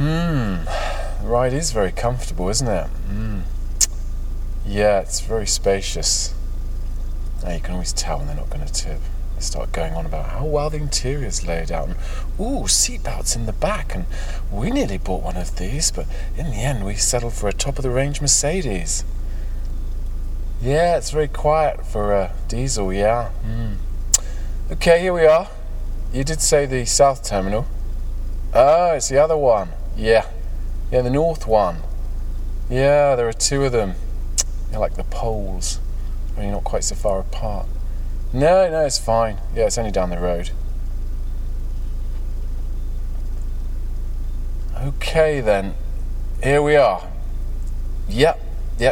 The ride is very comfortable, isn't it? Yeah, it's very spacious. Now you can always tell when they're not going to tip. They start going on about how well the interior's laid out, and ooh, seatbelts in the back, and we nearly bought one of these, but in the end we settled for a top-of-the-range Mercedes. Yeah, it's very quiet for a diesel, yeah. Okay, here we are. You did say the south terminal. Oh, it's the other one. Yeah, the north one. Yeah, there are two of them. They're like the poles, only not quite so far apart. No, it's fine. Yeah, it's only down the road. Okay, then. Here we are. Yep,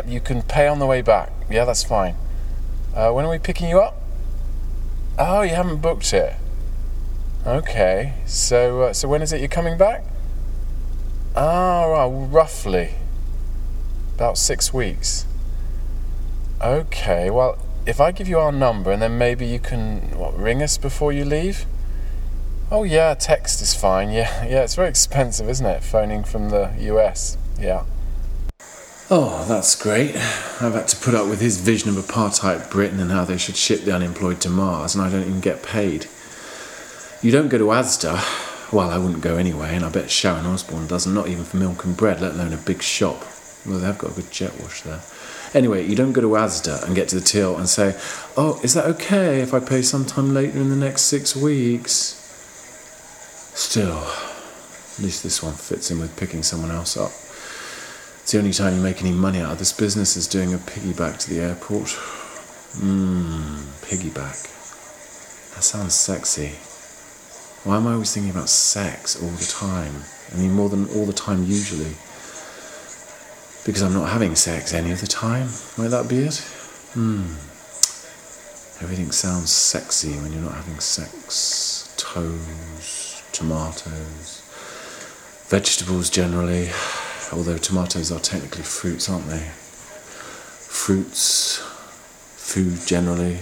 you can pay on the way back. Yeah, that's fine. When are we picking you up? Oh, you haven't booked it. Okay, so when is it you're coming back? Right, roughly. About 6 weeks. Okay, well, if I give you our number and then maybe you can ring us before you leave? Oh, yeah, text is fine. Yeah, it's very expensive, isn't it? Phoning from the US. Yeah. Oh, that's great. I've had to put up with his vision of apartheid Britain and how they should ship the unemployed to Mars, and I don't even get paid. You don't go to Asda. Well, I wouldn't go anyway, and I bet Sharon Osbourne doesn't, not even for milk and bread, let alone a big shop. Well, they've got a good jet wash there. Anyway, you don't go to Asda and get to the till and say, oh, is that okay if I pay sometime later in the next 6 weeks? Still, at least this one fits in with picking someone else up. It's the only time you make any money out of this business is doing a piggyback to the airport. Piggyback. That sounds sexy. Why am I always thinking about sex all the time? I mean, more than all the time usually. Because I'm not having sex any of the time. Might that be it? Everything sounds sexy when you're not having sex. Toes, tomatoes, vegetables generally. Although tomatoes are technically fruits, aren't they? Fruits, food generally,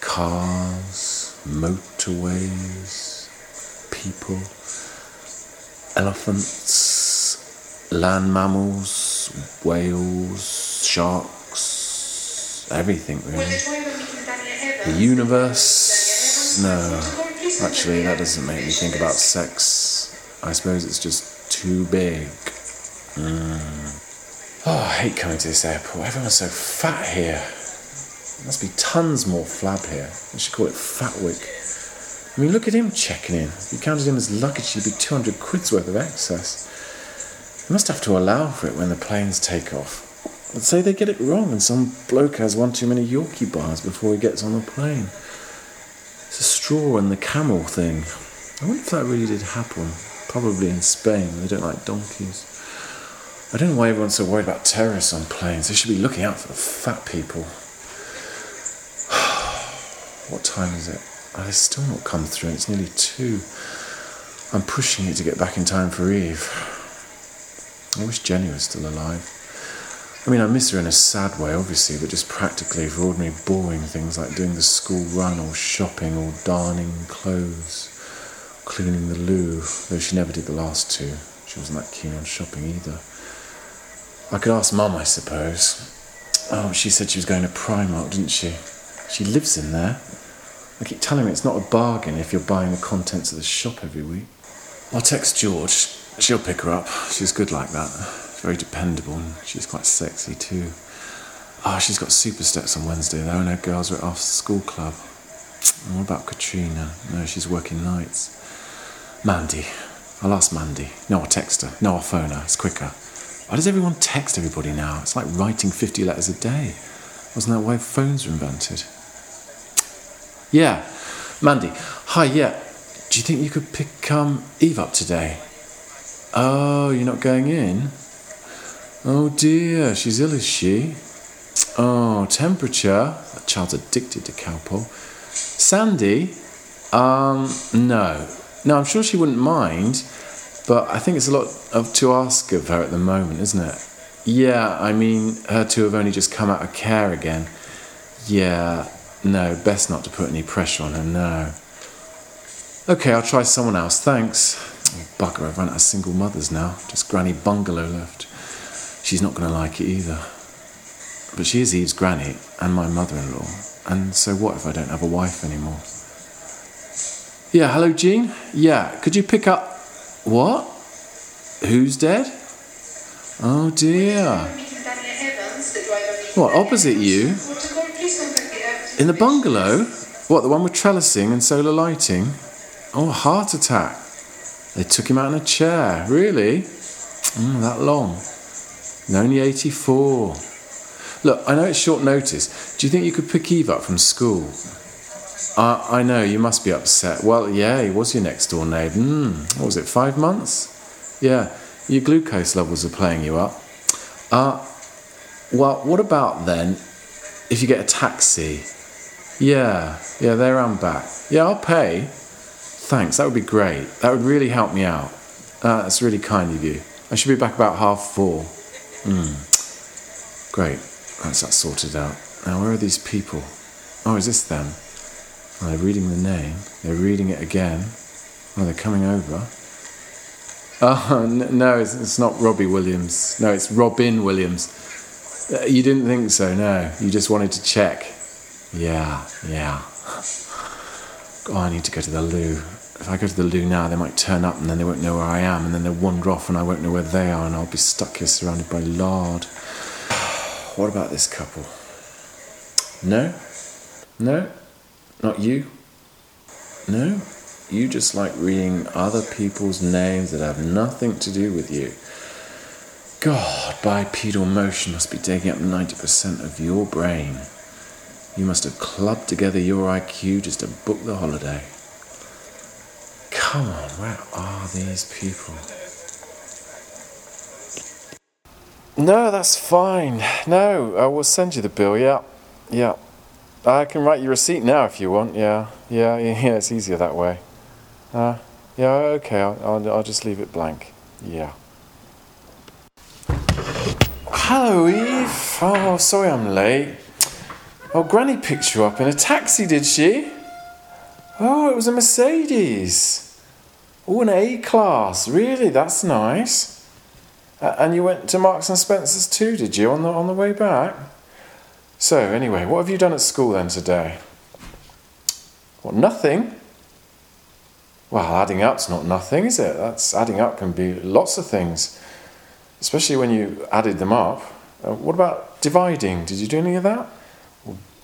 cars, motorways, people, elephants, land mammals, whales, sharks, everything really. The universe? No, actually that doesn't make me think about sex. I suppose it's just too big. Oh, I hate coming to this airport. Everyone's so fat here. There must be tons more flab here. They should call it Fatwick. I mean, look at him checking in. If you counted him as luggage, he'd be 200 quid's worth of excess. They must have to allow for it when the planes take off. Let's say they get it wrong and some bloke has one too many Yorkie bars before he gets on the plane. It's a straw and the camel thing. I wonder if that really did happen. Probably in Spain, they don't like donkeys. I don't know why everyone's so worried about terrorists on planes. They should be looking out for the fat people. What time is it? Oh, they've still not come through. It's nearly 2. I'm pushing it to get back in time for Eve. I wish Jenny was still alive. I mean, I miss her in a sad way, obviously, but just practically for ordinary boring things like doing the school run or shopping or darning clothes, cleaning the loo, though she never did the last 2. She wasn't that keen on shopping either. I could ask Mum, I suppose. Oh, she said she was going to Primark, didn't she? She lives in there. I keep telling her it's not a bargain if you're buying the contents of the shop every week. I'll text George. She'll pick her up. She's good like that. Very dependable, and she's quite sexy too. She's got super steps on Wednesday though, and her girls are at after school club. And what about Katrina? No, she's working nights. Mandy. I'll ask Mandy. No, I'll text her. No, I'll phone her. It's quicker. Why does everyone text everybody now? It's like writing 50 letters a day. Wasn't that why phones were invented? Yeah. Mandy. Hi, yeah. Do you think you could pick Eve up today? Oh, you're not going in? Oh dear, she's ill, is she? Oh, temperature. That child's addicted to Calpol. Sandy? No. No, I'm sure she wouldn't mind, but I think it's a lot to ask of her at the moment, isn't it? Yeah, I mean, her 2 have only just come out of care again. Yeah, no, best not to put any pressure on her, no. Okay, I'll try someone else, thanks. Oh, bugger, I've run out of single mothers now. Just Granny Bungalow left. She's not going to like it either. But she is Eve's granny and my mother-in-law. And so what if I don't have a wife anymore? Yeah, hello, Jean? Yeah, could you pick up... What? Who's dead? Oh, dear. What, opposite you? In the bungalow? What, the one with trellising and solar lighting? Oh, a heart attack. They took him out in a chair. Really? That long. He's only 84. Look, I know it's short notice. Do you think you could pick Eve up from school? I know, you must be upset. Well, yeah, he was your next-door neighbour. What was it, 5 months? Yeah, your glucose levels are playing you up. Well, what about then if you get a taxi? Yeah, there and back. Yeah, I'll pay. Thanks, that would be great. That would really help me out. That's really kind of you. I should be back about 4:30. Great. That's that sorted out. Now, where are these people? Oh, is this them? Oh, they're reading the name. They're reading it again. Oh, they're coming over. Oh, no, it's not Robbie Williams. No, it's Robin Williams. You didn't think so, no. You just wanted to check. Yeah. Oh, I need to go to the loo. If I go to the loo now, they might turn up and then they won't know where I am, and then they'll wander off and I won't know where they are, and I'll be stuck here surrounded by lard. What about this couple? No? Not you? No? You just like reading other people's names that have nothing to do with you. God, bipedal motion must be taking up 90% of your brain. You must have clubbed together your IQ just to book the holiday. Come on, where are these people? No, that's fine. No, I will send you the bill, yeah. I can write you a receipt now if you want, yeah, it's easier that way. Okay, I'll just leave it blank, yeah. Hello, Eve. Oh, sorry I'm late. Oh, Granny picked you up in a taxi, did she? Oh, it was a Mercedes. Oh, an A-class. Really, that's nice. And you went to Marks and Spencer's too, did you, on the way back? So, anyway, what have you done at school then today? What, nothing? Well, adding up's not nothing, is it? Adding up can be lots of things, especially when you added them up. What about dividing? Did you do any of that?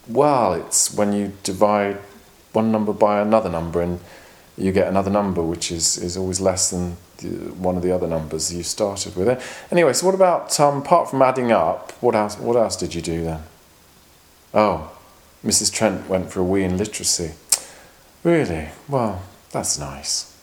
Well, it's when you divide one number by another number and you get another number, which is always less than one of the other numbers you started with. Anyway, so what about, apart from adding up, what else did you do then? Oh, Mrs. Trent went for a wee in literacy. Really? Well, that's nice.